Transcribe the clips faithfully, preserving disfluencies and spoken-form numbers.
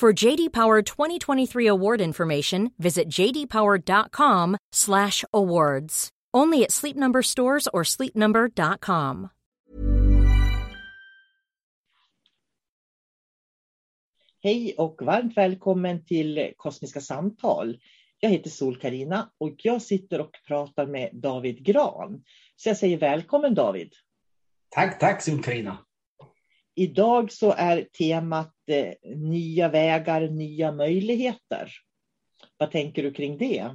For J D. Power twenty twenty-three award information, visit j d power dot com slash awards. Only at Sleep Number stores or sleep number dot com. Hej och varmt välkommen till Kosmiska samtal. Jag heter Sol Karina och jag sitter och pratar med David Gran. Så jag säger välkommen David. Tack, tack Sol Karina. Idag så är temat eh, nya vägar, nya möjligheter. Vad tänker du kring det?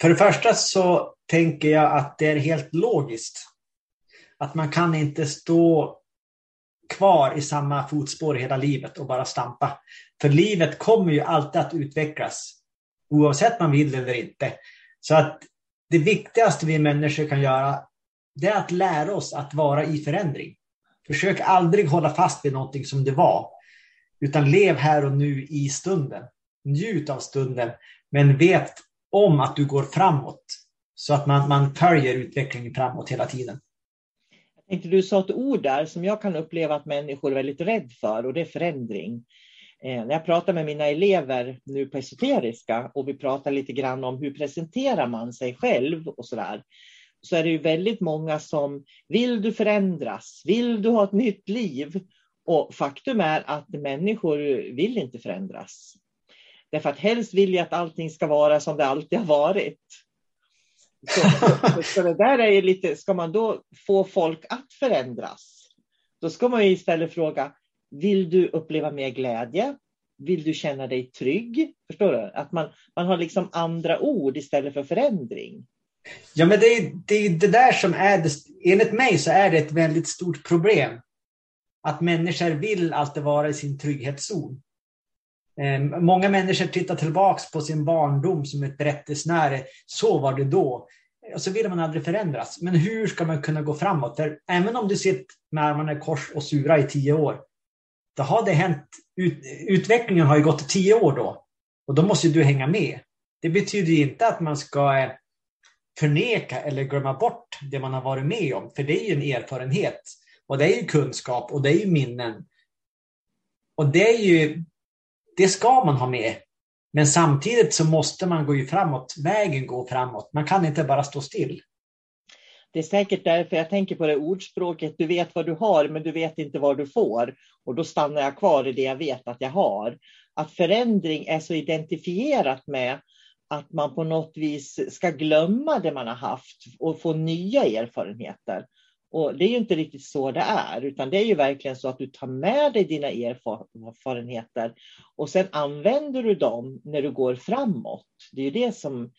För det första så tänker jag att det är helt logiskt. Att man kan inte stå kvar i samma fotspår hela livet och bara stampa. För livet kommer ju alltid att utvecklas, oavsett man vill eller inte. Så att det viktigaste vi människor kan göra, det är att lära oss att vara i förändring. Försök aldrig hålla fast vid någonting som det var, utan lev här och nu i stunden. Njut av stunden, men vet om att du går framåt, så att man, man följer utvecklingen framåt hela tiden. Jag tänkte du sa ett ord där som jag kan uppleva att människor är väldigt rädd för, och det är förändring. Eh, när jag pratar med mina elever nu på esoteriska och vi pratar lite grann om hur presenterar man sig själv och sådär, så är det ju väldigt många som vill du förändras, vill du ha ett nytt liv, och faktum är att människor vill inte förändras. Därför att helst vill jag att allting ska vara som det alltid har varit. Så, så, så det där är ju lite, ska man då få folk att förändras, då ska man ju istället fråga, vill du uppleva mer glädje? Vill du känna dig trygg? Förstår du? Att man, man har liksom andra ord istället för förändring. Ja, men det är det, det där som är, enligt mig så är det ett väldigt stort problem. Att människor vill alltid vara i sin trygghetszon. Eh, många människor tittar tillbaka på sin barndom som ett berättelsnäre. Så var det då. Och så vill man aldrig förändras. Men hur ska man kunna gå framåt? För även om du sitter med armarna i kors och sura i tio år. Då har det hänt, ut, utvecklingen har ju gått tio år då. Och då måste du hänga med. Det betyder inte att man ska Eh, förneka eller glömma bort det man har varit med om. För det är ju en erfarenhet. Och det är ju kunskap. Och det är ju minnen. Och det är ju, det ska man ha med. Men samtidigt så måste man gå ju framåt. Vägen går framåt. Man kan inte bara stå still. Det är säkert därför jag tänker på det ordspråket. Du vet vad du har men du vet inte vad du får. Och då stannar jag kvar i det jag vet att jag har. Att förändring är så identifierat med att man på något vis ska glömma det man har haft och få nya erfarenheter. Och det är ju inte riktigt så det är, utan det är ju verkligen så att du tar med dig dina erfarenheter och sen använder du dem när du går framåt. Det är ju det som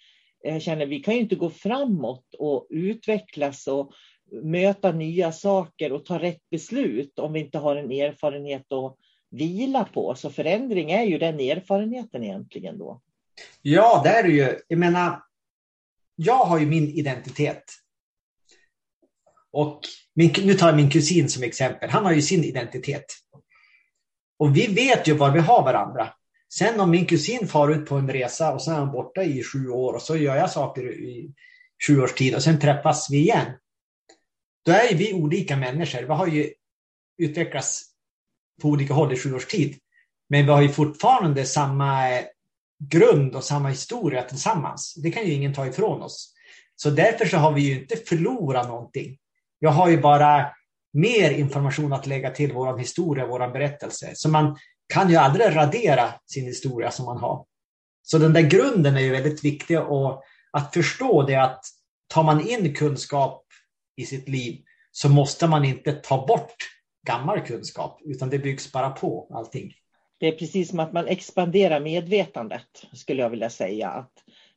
jag känner, vi kan ju inte gå framåt och utvecklas och möta nya saker och ta rätt beslut om vi inte har en erfarenhet att vila på. Så förändring är ju den erfarenheten egentligen då. Ja, det är det ju. Jag menar, jag har ju min identitet. Och min, nu tar jag min kusin som exempel. Han har ju sin identitet. Och vi vet ju var vi har varandra. Sen om min kusin far ut på en resa och så är han borta i sju år och så gör jag saker i sju års tid och sen träffas vi igen. Då är ju vi olika människor. Vi har ju utvecklats på olika håll i sju års tid. Men vi har ju fortfarande samma grund och samma historia tillsammans. Det kan ju ingen ta ifrån oss. Så därför så har vi ju inte förlorat någonting. Jag har ju bara mer information att lägga till våran historia, våran berättelse. Så man, kan ju aldrig radera sin historia som man har. Så den där grunden är ju väldigt viktig, och att förstå det att tar man in kunskap i sitt liv så måste man inte ta bort gammal kunskap, utan det byggs bara på allting. Det är precis som att man expanderar medvetandet, skulle jag vilja säga. Att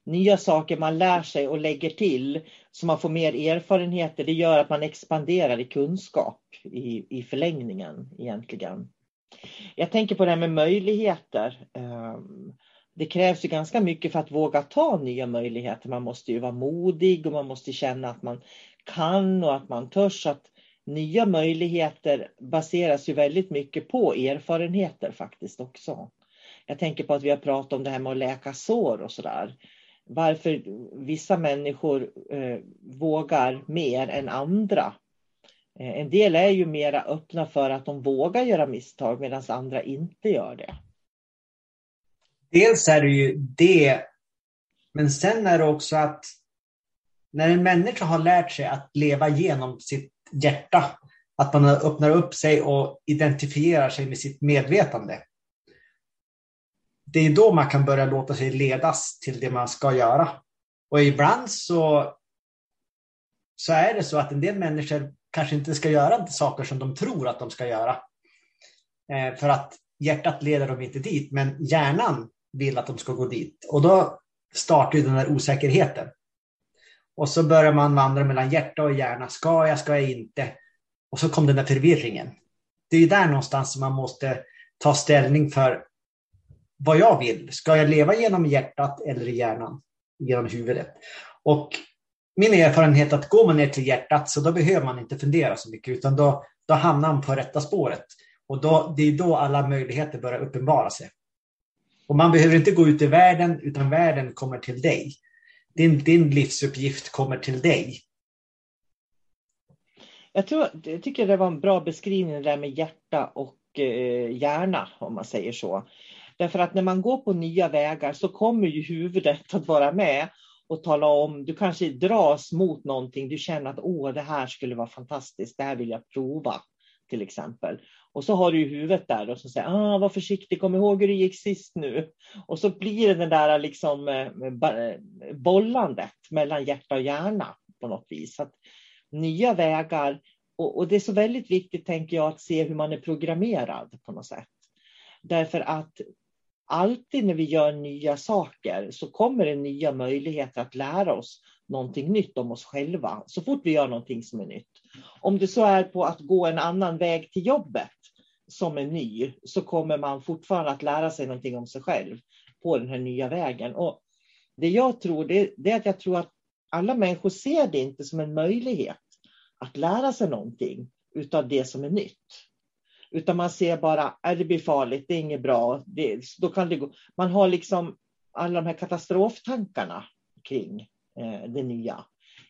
nya saker man lär sig och lägger till så man får mer erfarenheter, det gör att man expanderar i kunskap i, i förlängningen egentligen. Jag tänker på det här med möjligheter. Det krävs ju ganska mycket för att våga ta nya möjligheter. Man måste ju vara modig och man måste känna att man kan och att man törs. Att nya möjligheter baseras ju väldigt mycket på erfarenheter faktiskt också. Jag tänker på att vi har pratat om det här med att läka sår och sådär. Varför vissa människor eh, vågar mer än andra. Eh, en del är ju mera öppna för att de vågar göra misstag medan andra inte gör det. Dels är det ju det, men sen är det också att när en människa har lärt sig att leva genom sitt hjärta, att man öppnar upp sig och identifierar sig med sitt medvetande. Det är då man kan börja låta sig ledas till det man ska göra. Och ibland så, så är det så att en del människor kanske inte ska göra saker som de tror att de ska göra. Eh, för att hjärtat leder dem inte dit, men hjärnan vill att de ska gå dit. Och då startar ju den här osäkerheten. Och så börjar man vandra mellan hjärta och hjärna. Ska jag, ska jag inte? Och så kom den där förvirringen. Det är ju där någonstans som man måste ta ställning för vad jag vill. Ska jag leva genom hjärtat eller i hjärnan? Genom huvudet. Och min erfarenhet är att går man ner till hjärtat så då behöver man inte fundera så mycket. Utan då, då hamnar man på rätta spåret. Och då, det är då alla möjligheter börjar uppenbara sig. Och man behöver inte gå ut i världen, utan världen kommer till dig. Din, din livsuppgift kommer till dig. Jag, tror, jag tycker det var en bra beskrivning där med hjärta och eh, hjärna, om man säger så. Därför att när man går på nya vägar så kommer ju huvudet att vara med och tala om, du kanske dras mot någonting, du känner att åh, det här skulle vara fantastiskt, det här vill jag prova till exempel. Och så har du ju huvudet där och så säger, ah, var försiktig, kom ihåg hur det gick sist nu. Och så blir det den där liksom bollandet mellan hjärta och hjärna på något vis. Så att nya vägar, och, och det är så väldigt viktigt tänker jag att se hur man är programmerad på något sätt. Därför att alltid när vi gör nya saker så kommer det nya möjligheter att lära oss någonting nytt om oss själva. Så fort vi gör någonting som är nytt. Om det så är på att gå en annan väg till jobbet som är ny, så kommer man fortfarande att lära sig någonting om sig själv på den här nya vägen. Och det jag tror det, det är att jag tror att alla människor ser det inte som en möjlighet att lära sig någonting utav det som är nytt. Utan man ser bara, är det blir farligt, det är inget bra. Det, då kan det gå. Man har liksom alla de här katastroftankarna kring eh, det nya.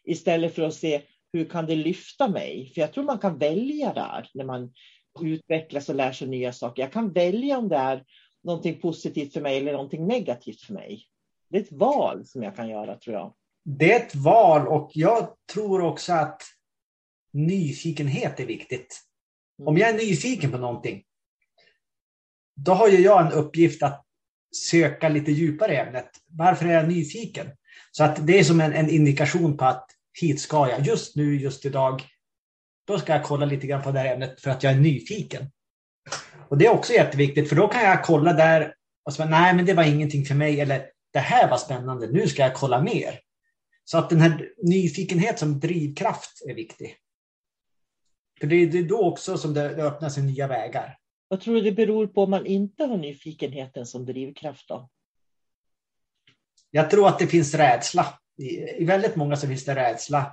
Istället för att se, hur kan det lyfta mig? För jag tror man kan välja där när man utvecklas och lär sig nya saker. Jag kan välja om det är någonting positivt för mig eller någonting negativt för mig. Det är ett val som jag kan göra, tror jag. Det är ett val, och jag tror också att nyfikenhet är viktigt. Om jag är nyfiken på någonting, då har ju jag en uppgift att söka lite djupare i ämnet. Varför är jag nyfiken? Så att det är som en, en indikation på att hit ska jag just nu, just idag. Då ska jag kolla lite grann på det här ämnet för att jag är nyfiken. Och det är också jätteviktigt, för då kan jag kolla där och säga nej, men det var ingenting för mig, eller det här var spännande, nu ska jag kolla mer. Så att den här nyfikenhet som drivkraft är viktig. För det är då också som det öppnas i nya vägar. Vad tror du det beror på om man inte har nyfikenheten som drivkraft då? Jag tror att det finns rädsla. I väldigt många så finns det rädsla.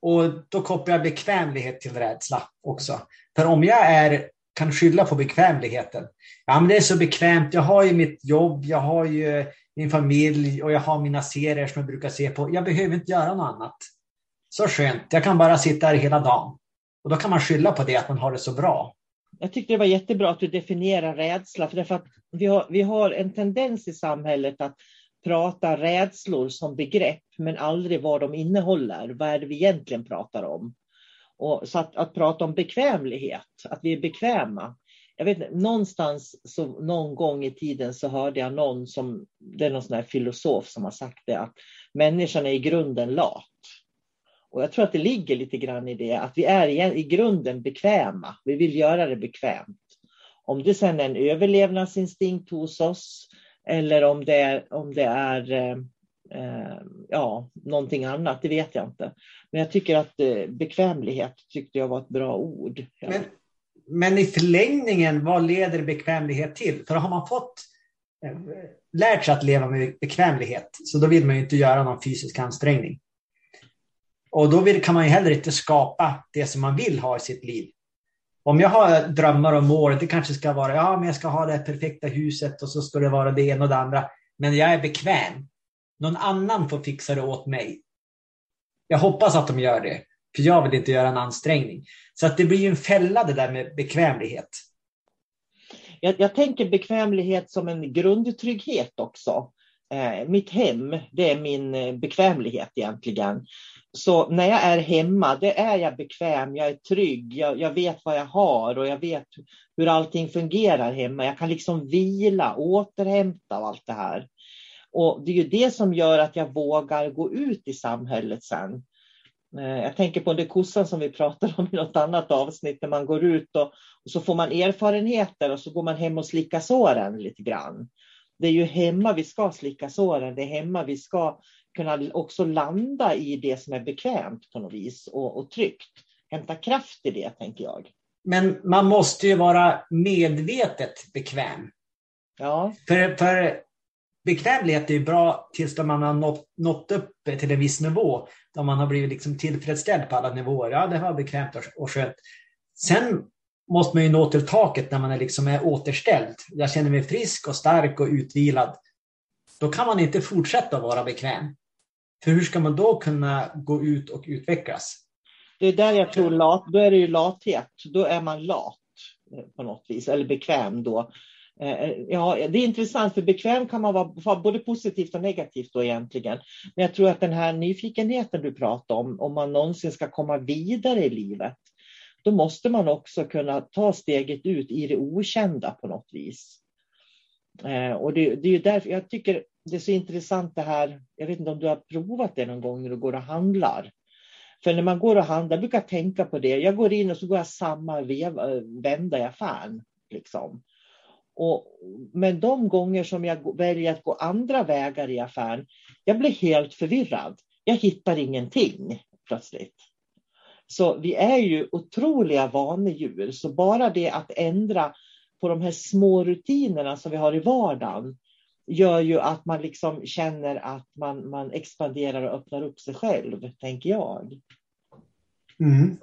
Och då kopplar jag bekvämlighet till rädsla också. För om jag är, kan skylla på bekvämligheten. Ja, men det är så bekvämt. Jag har ju mitt jobb, jag har ju min familj och jag har mina serier som jag brukar se på. Jag behöver inte göra något annat. Så skönt, jag kan bara sitta här hela dagen. Och då kan man skylla på det, att man har det så bra. Jag tyckte det var jättebra att du definierar rädsla. För därför att vi har, vi har en tendens i samhället att prata rädslor som begrepp, men aldrig vad de innehåller. Vad är det vi egentligen pratar om? Och så att, att prata om bekvämlighet, att vi är bekväma. jag vet inte, någonstans så, någon gång i tiden så hörde jag någon som, det är någon sån här filosof som har sagt det, att människan är i grunden lat. Och jag tror att det ligger lite grann i det, att vi är i grunden bekväma. Vi vill göra det bekvämt. Om det sen är en överlevnadsinstinkt hos oss, eller om det är, om det är eh, ja, någonting annat, det vet jag inte. Men jag tycker att eh, bekvämlighet tyckte jag var ett bra ord. Men, men i förlängningen, vad leder bekvämlighet till? För har man fått eh, lärt sig att leva med bekvämlighet, så då vill man ju inte göra någon fysisk ansträngning. Och då vill, kan man ju heller inte skapa det som man vill ha i sitt liv. Om jag har drömmar om målet, det kanske ska vara, ja men jag ska ha det perfekta huset och så ska det vara det ena och det andra. Men jag är bekväm. Någon annan får fixa det åt mig. Jag hoppas att de gör det. För jag vill inte göra en ansträngning. Så att det blir ju en fälla det där med bekvämlighet. Jag, jag tänker bekvämlighet som en grundtrygghet också. Eh, mitt hem, det är min bekvämlighet egentligen. Så när jag är hemma, det är jag bekväm, jag är trygg, jag, jag vet vad jag har och jag vet hur allting fungerar hemma. Jag kan liksom vila, återhämta och allt det här. Och det är ju det som gör att jag vågar gå ut i samhället sen. Jag tänker på den kossan som vi pratade om i något annat avsnitt, när man går ut och, och så får man erfarenheter och så går man hem och slickar såren lite grann. Det är ju hemma vi ska slicka såren, det är hemma vi ska kunna också landa i det som är bekvämt på något vis och, och tryggt. Hämta kraft i det, tänker jag. Men man måste ju vara medvetet bekväm. Ja. För, för bekvämlighet är ju bra tills man har nått, nått upp till en viss nivå. Då man har blivit liksom tillfredsställd på alla nivåer. Ja, det var bekvämt och skönt. Sen måste man ju nå till taket när man är, liksom är återställd. Jag känner mig frisk och stark och utvilad. Då kan man inte fortsätta vara bekväm. För hur ska man då kunna gå ut och utvecklas? Det är där jag tror lat. Då är det ju lathet. Då är man lat på något vis. Eller bekväm då. Ja, det är intressant, för bekväm kan man vara både positivt och negativt då egentligen. Men jag tror att den här nyfikenheten du pratar om, om man någonsin ska komma vidare i livet, då måste man också kunna ta steget ut i det okända på något vis. Och det, det är ju därför jag tycker det är så intressant det här. Jag vet inte om du har provat det någon gång när du går och handlar. För när man går och handlar, jag brukar tänka på det. Jag går in och så går jag samma vända i affären. Liksom. Och, men de gånger som jag väljer att gå andra vägar i affären, jag blir helt förvirrad. Jag hittar ingenting plötsligt. Så vi är ju otroliga vanedjur. Så bara det att ändra på de här små rutinerna som vi har i vardagen gör ju att man liksom känner att man, man expanderar och öppnar upp sig själv, tänker jag. Mm.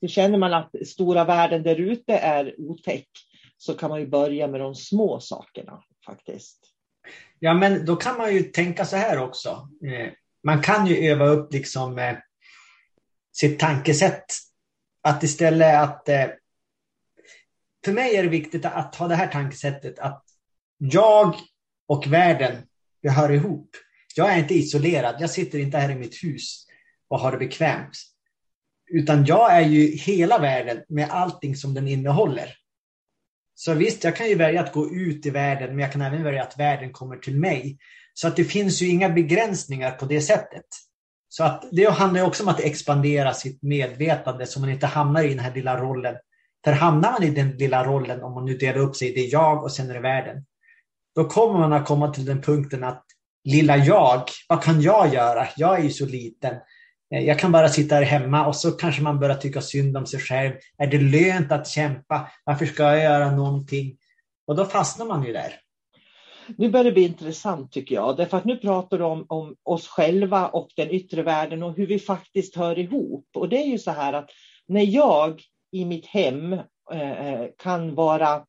Så känner man att stora världen där ute är otäck, så kan man ju börja med de små sakerna faktiskt. Ja, men då kan man ju tänka så här också. Man kan ju öva upp liksom sitt tankesätt. Att istället att... För mig är det viktigt att ha det här tankesättet att jag och världen, det hör ihop. Jag är inte isolerad, jag sitter inte här i mitt hus och har det bekvämt. Utan jag är ju hela världen med allting som den innehåller. Så visst, jag kan ju välja att gå ut i världen, men jag kan även välja att världen kommer till mig. Så att det finns ju inga begränsningar på det sättet. Så att det handlar ju också om att expandera sitt medvetande så man inte hamnar i den här lilla rollen. För hamnar man i den lilla rollen, om man nu delar upp sig, det är jag och sen är det världen. Då kommer man att komma till den punkten att lilla jag, vad kan jag göra? Jag är ju så liten. Jag kan bara sitta här hemma och så kanske man börjar tycka synd om sig själv. Är det lönt att kämpa? Varför ska jag göra någonting? Och då fastnar man ju där. Nu börjar det bli intressant, tycker jag. Därför att nu pratar du om, om oss själva och den yttre världen och hur vi faktiskt hör ihop. Och det är ju så här att när jag i mitt hem kan vara,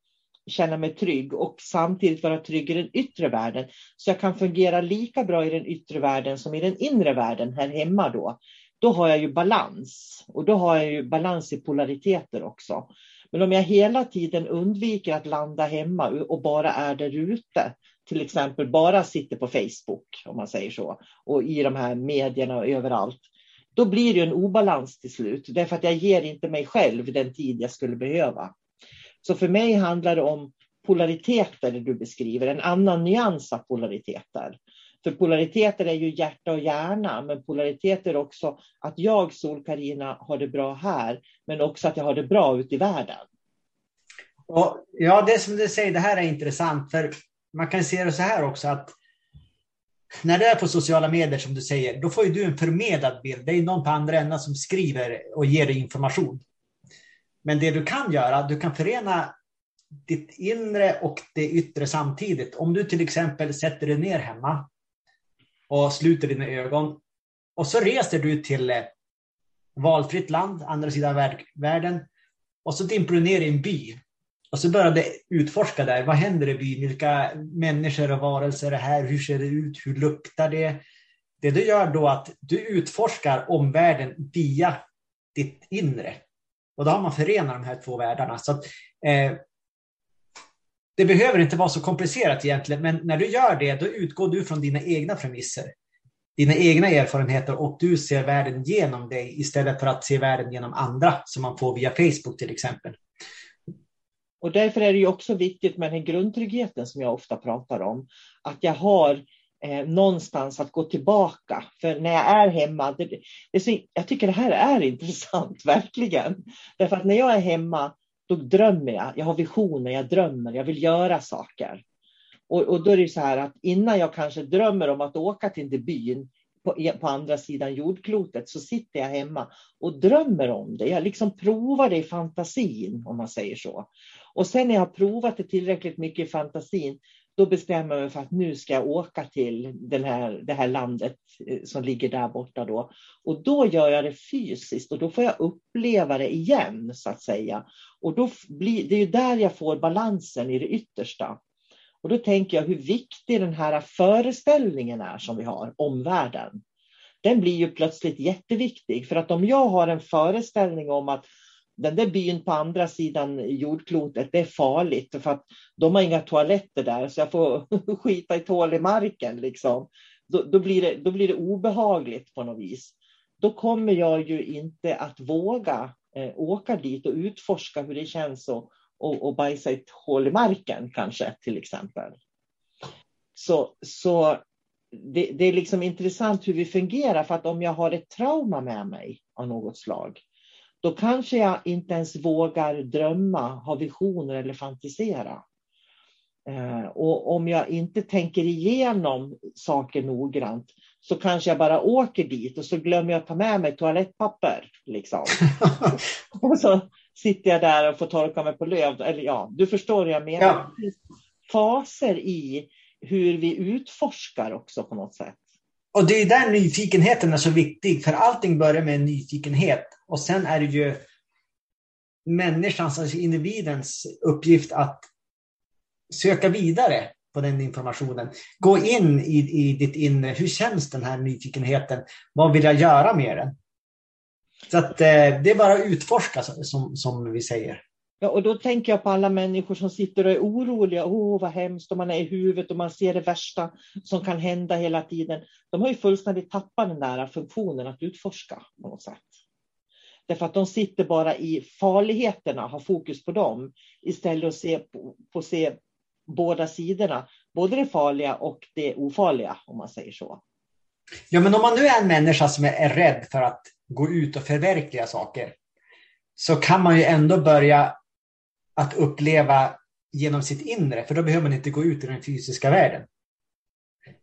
känna mig trygg och samtidigt vara trygg i den yttre världen, så jag kan fungera lika bra i den yttre världen som i den inre världen här hemma, då då har jag ju balans, och då har jag ju balans i polariteter också. Men om jag hela tiden undviker att landa hemma och bara är där ute, till exempel bara sitter på Facebook, om man säger så, och i de här medierna och överallt, då blir det en obalans till slut. Därför att jag ger inte mig själv den tid jag skulle behöva. Så för mig handlar det om polariteter du beskriver, en annan nyans av polariteter. För polariteter är ju hjärta och hjärna, men polariteter är också att jag, Sol Karina, har det bra här, men också att jag har det bra ute i världen. Och, ja, det som du säger, det här är intressant, för man kan se det så här också att när det är på sociala medier som du säger, då får ju du en förmedlad bild. Det är någon på andra änden som skriver och ger dig information. Men det du kan göra, du kan förena ditt inre och det yttre samtidigt. Om du till exempel sätter dig ner hemma och sluter dina ögon och så reser du till valfritt land, andra sidan världen, och så dimper du ner i en by. Och så började utforska där, vad händer i byn, vilka människor och varelser är här, hur ser det ut, hur luktar det? Det du gör då att du utforskar omvärlden via ditt inre. Och då har man förenat de här två världarna. Så att, eh, det behöver inte vara så komplicerat egentligen, men när du gör det, då utgår du från dina egna premisser, dina egna erfarenheter, och du ser världen genom dig istället för att se världen genom andra som man får via Facebook till exempel. Och därför är det ju också viktigt med den grundtryggheten som jag ofta pratar om. Att jag har eh, någonstans att gå tillbaka. För när jag är hemma, det, det, det, jag tycker det här är intressant, verkligen. Därför att när jag är hemma, då drömmer jag. Jag har visioner, jag drömmer, jag vill göra saker. Och, och då är det så här att innan jag kanske drömmer om att åka till byn på, på andra sidan jordklotet, så sitter jag hemma och drömmer om det. Jag liksom provar det i fantasin, om man säger så. Och sen när jag har provat det tillräckligt mycket i fantasin, då bestämmer jag mig för att nu ska jag åka till den här, det här landet som ligger där borta då. Och då gör jag det fysiskt och då får jag uppleva det igen, så att säga. Och då blir, det är ju där jag får balansen i det yttersta. Och då tänker jag hur viktig den här föreställningen är som vi har om världen. Den blir ju plötsligt jätteviktig, för att om jag har en föreställning om att den där byn på andra sidan jordklotet, det är farligt för att de har inga toaletter där, så jag får skita i tål i marken liksom. Då, då, blir det, då blir det obehagligt på något vis. Då kommer jag ju inte att våga eh, åka dit och utforska hur det känns och, och, och bajsa i ett hål i marken kanske till exempel. Så, så det, det är liksom intressant hur vi fungerar, för att om jag har ett trauma med mig av något slag, då kanske jag inte ens vågar drömma, ha visioner eller fantisera. Eh, och om jag inte tänker igenom saker noggrant, så kanske jag bara åker dit och så glömmer jag ta med mig toalettpapper. Liksom. Och så sitter jag där och får torka mig på löv. Eller ja, du förstår vad jag menar. Ja. Det finns faser i hur vi utforskar också på något sätt. Och det är där nyfikenheten är så viktig, för allting börjar med en nyfikenhet. Och sen är det ju människans, alltså individens uppgift att söka vidare på den informationen. Gå in i, i ditt inre, hur känns den här nyfikenheten? Vad vill jag göra med den? Så att, eh, det är bara att utforska som, som vi säger. Ja, och då tänker jag på alla människor som sitter och är oroliga. Åh, oh, vad hemskt, och man är i huvudet och man ser det värsta som kan hända hela tiden. De har ju fullständigt tappat den där funktionen att utforska på något sätt. Därför att de sitter bara i farligheterna, har fokus på dem. Istället för att se på, på se båda sidorna. Både det farliga och det ofarliga, om man säger så. Ja, men om man nu är en människa som är, är rädd för att gå ut och förverkliga saker, så kan man ju ändå börja att uppleva genom sitt inre, för då behöver man inte gå ut i den fysiska världen.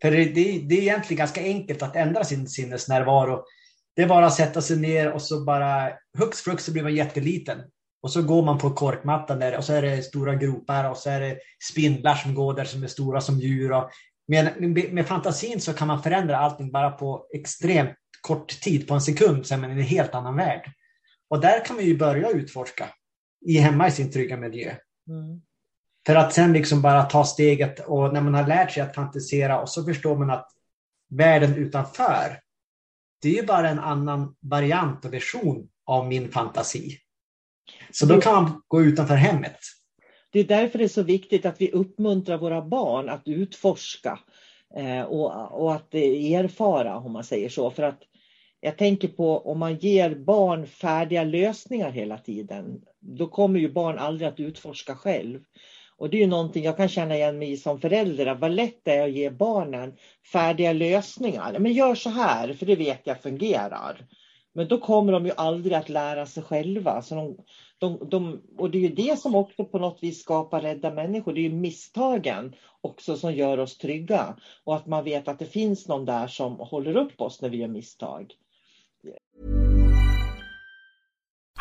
För det, det, det är egentligen ganska enkelt att ändra sin sinnesnärvaro. Det är bara att sätta sig ner och så bara hux flux så blir man jätteliten. Och så går man på korkmattan där och så är det stora gropar och så är det spindlar som går där som är stora som djur. Och med, med fantasin så kan man förändra allting bara på extremt kort tid, på en sekund, så är man i en helt annan värld. Och där kan man ju börja utforska i hemma i sin trygga miljö. Mm. För att sen liksom bara ta steget, och när man har lärt sig att fantisera och så förstår man att världen utanför, det är ju bara en annan variant och version av min fantasi. Så då kan man gå utanför hemmet. Det är därför det är så viktigt att vi uppmuntrar våra barn att utforska och att erfara, om man säger så. För att jag tänker på om man ger barn färdiga lösningar hela tiden, då kommer ju barn aldrig att utforska själv. Och det är ju någonting jag kan känna igen mig som förälder. Vad lätt det är att ge barnen färdiga lösningar. Men gör så här, för det vet jag fungerar. Men då kommer de ju aldrig att lära sig själva. Så de, de, de, och det är ju det som också på något vis skapar rädda människor. Det är ju misstagen också som gör oss trygga. Och att man vet att det finns någon där som håller upp oss när vi gör misstag.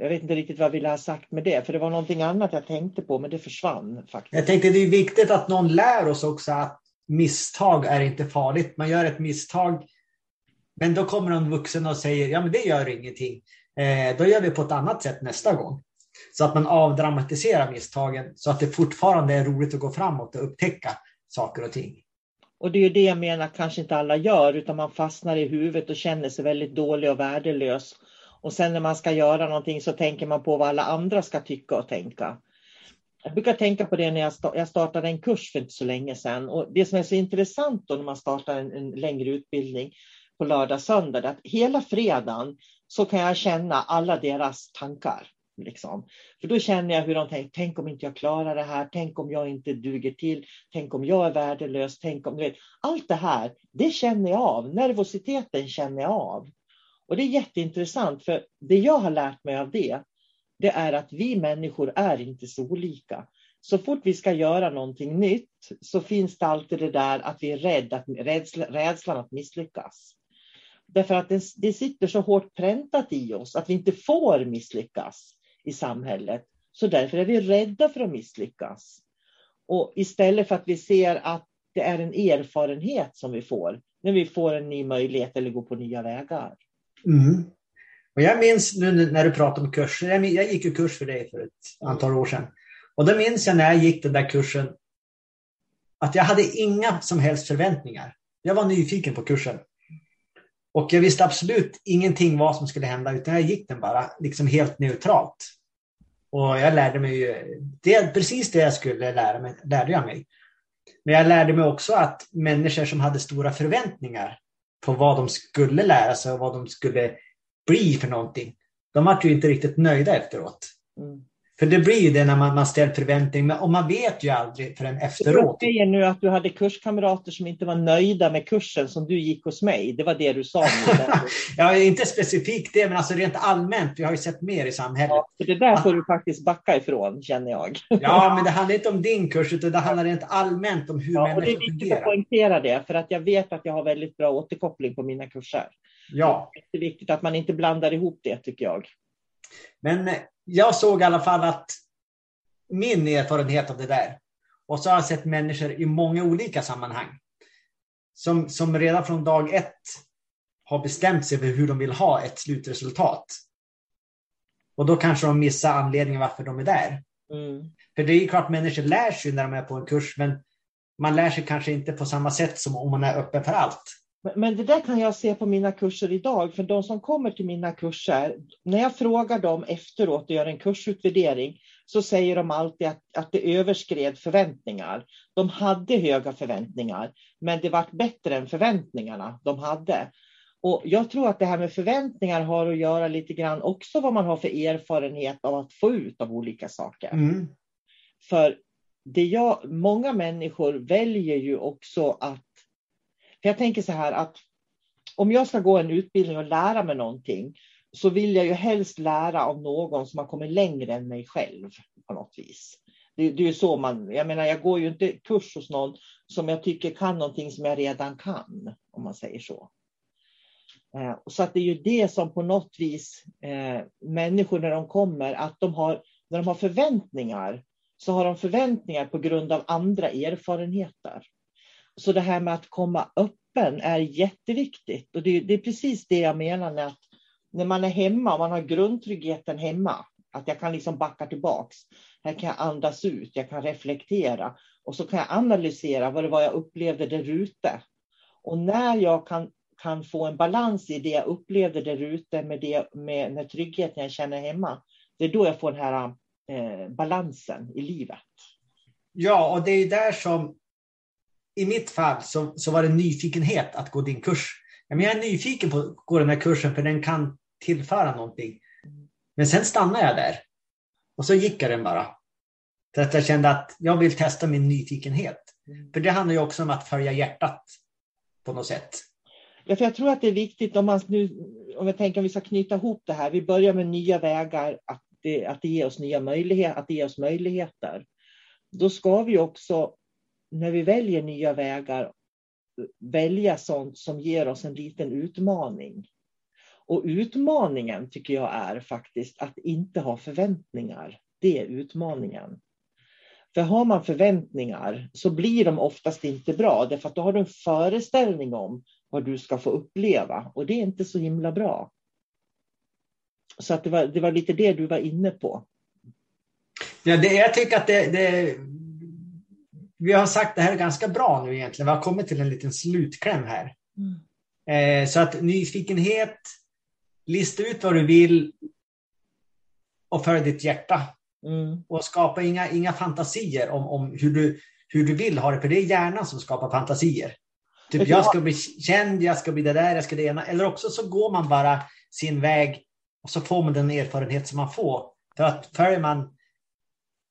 Jag vet inte riktigt vad jag ville ha sagt med det, för det var någonting annat jag tänkte på, men det försvann faktiskt. Jag tänkte det är viktigt att någon lär oss också att misstag är inte farligt. Man gör ett misstag, men då kommer en vuxen och säger, ja men det gör ingenting. Eh, då gör vi på ett annat sätt nästa gång. Så att man avdramatiserar misstagen så att det fortfarande är roligt att gå framåt och upptäcka saker och ting. Och det är ju det jag menar kanske inte alla gör, utan man fastnar i huvudet och känner sig väldigt dålig och värdelös. Och sen när man ska göra någonting så tänker man på vad alla andra ska tycka och tänka. Jag brukar tänka på det när jag startade en kurs för inte så länge sedan. Och det som är så intressant då när man startar en, en längre utbildning på lördag, söndag. Att hela fredagen så kan jag känna alla deras tankar. Liksom. För då känner jag hur de tänker, tänk om inte jag klarar det här, tänk om jag inte duger till, tänk om jag är värdelös, tänk om du vet. Allt det här, det känner jag av, nervositeten känner jag av. Och det är jätteintressant, för det jag har lärt mig av det, det är att vi människor är inte så olika. Så fort vi ska göra någonting nytt så finns det alltid det där att vi är rädda, att rädsla, rädslan att misslyckas. Därför att det, det sitter så hårt präntat i oss att vi inte får misslyckas i samhället. Så därför är vi rädda för att misslyckas. Och istället för att vi ser att det är en erfarenhet som vi får när vi får en ny möjlighet eller går på nya vägar. Mm. Och jag minns nu när du pratar om kurser, jag, jag gick ju kurs för dig för ett antal år sedan. Och då minns jag när jag gick den där kursen att jag hade inga som helst förväntningar. Jag var nyfiken på kursen. Och jag visste absolut ingenting vad som skulle hända, utan jag gick den bara liksom helt neutralt. Och jag lärde mig ju, det, precis det jag skulle lära mig, lärde jag mig. Men jag lärde mig också att människor som hade stora förväntningar på vad de skulle lära sig och vad de skulle bli för någonting. De var ju inte riktigt nöjda efteråt. Mm. För det blir ju det när man, man ställer förväntning. Men, och man vet ju aldrig förrän efteråt. Du säger nu att du hade kurskamrater som inte var nöjda med kursen som du gick hos mig. Det var det du sa. Ja, inte specifikt det, men alltså rent allmänt. Vi har ju sett mer i samhället. Ja, för det där får du faktiskt backa ifrån, känner jag. Ja, men det handlar inte om din kurs, utan det handlar rent allmänt om hur ja, människor fungerar. Och det är viktigt att poängtera det, för att jag vet att jag har väldigt bra återkoppling på mina kurser. Ja. Det är viktigt att man inte blandar ihop det, tycker jag. Men jag såg i alla fall att min erfarenhet av det där, och så har jag sett människor i många olika sammanhang som, som redan från dag ett har bestämt sig för hur de vill ha ett slutresultat. Och då kanske de missar anledningen varför de är där. Mm. För det är ju klart att människor lär sig när de är på en kurs, men man lär sig kanske inte på samma sätt som om man är öppen för allt. Men, men det där kan jag se på mina kurser idag. För de som kommer till mina kurser, när jag frågar dem efteråt och gör en kursutvärdering, så säger de alltid att, att det överskred förväntningar. De hade höga förväntningar, men det var bättre än förväntningarna de hade. Och jag tror att det här med förväntningar har att göra lite grann också vad man har för erfarenhet av att få ut av olika saker. Mm. För det jag, många människor väljer ju också att, för jag tänker så här att om jag ska gå en utbildning och lära mig någonting, så vill jag ju helst lära av någon som har kommit längre än mig själv på något vis. Det, det är ju så man, jag menar jag går ju inte kurs hos någon som jag tycker kan någonting som jag redan kan, om man säger så. Så att det är ju det som på något vis eh, människor när de kommer, att de har, när de har förväntningar, så har de förväntningar på grund av andra erfarenheter. Så det här med att komma öppen är jätteviktigt. Och det, det är precis det jag menar med att när man är hemma, man har grundtryggheten hemma, att jag kan liksom backa tillbaks. Här kan jag andas ut, jag kan reflektera och så kan jag analysera vad det var jag upplevde där ute. Och när jag kan kan få en balans i det jag upplevde där ute med det med, med tryggheten jag känner hemma. Det är då jag får den här eh, balansen i livet. Ja, och det är där som i mitt fall så, så var det nyfikenhet att gå din kurs. Jag är nyfiken på att gå den här kursen för den kan tillföra någonting. Men sen stannade jag där. Och så gick jag den bara. Så att jag kände att jag vill testa min nyfikenhet. Mm. För det handlar ju också om att följa hjärtat på något sätt. Ja, för jag tror att det är viktigt om man nu, om jag tänker om vi ska knyta ihop det här. Vi börjar med nya vägar, att det, att det ger oss nya möjligheter, att det ger oss möjligheter. Då ska vi också, när vi väljer nya vägar, välja sånt som ger oss en liten utmaning. Och utmaningen tycker jag är faktiskt att inte ha förväntningar. Det är utmaningen. För har man förväntningar så blir de oftast inte bra. Därför att då har du en föreställning om vad du ska få uppleva. Och det är inte så himla bra. Så att det, var, det var lite det du var inne på. Ja, det, jag tycker att det, det... Vi har sagt det här ganska bra nu egentligen. Vi har kommit till en liten slutkläm här. Mm. Eh, så att nyfikenhet. Lista ut vad du vill. Och följ ditt hjärta. Mm. Och skapa inga, inga fantasier om, om hur, du, hur du vill ha det. För det är hjärnan som skapar fantasier. Typ jag ska bli känd, jag ska bli det där, jag ska det ena. Eller också så går man bara sin väg och så får man den erfarenhet som man får. För att följer man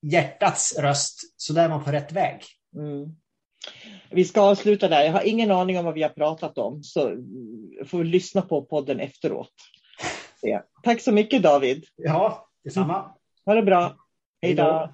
hjärtats röst så där är man på rätt väg. Mm. Vi ska avsluta där. Jag har ingen aning om vad vi har pratat om. Så får vi lyssna på podden efteråt. Ja. Tack så mycket David. Ja, detsamma. Mm. Ha det bra. Hej då.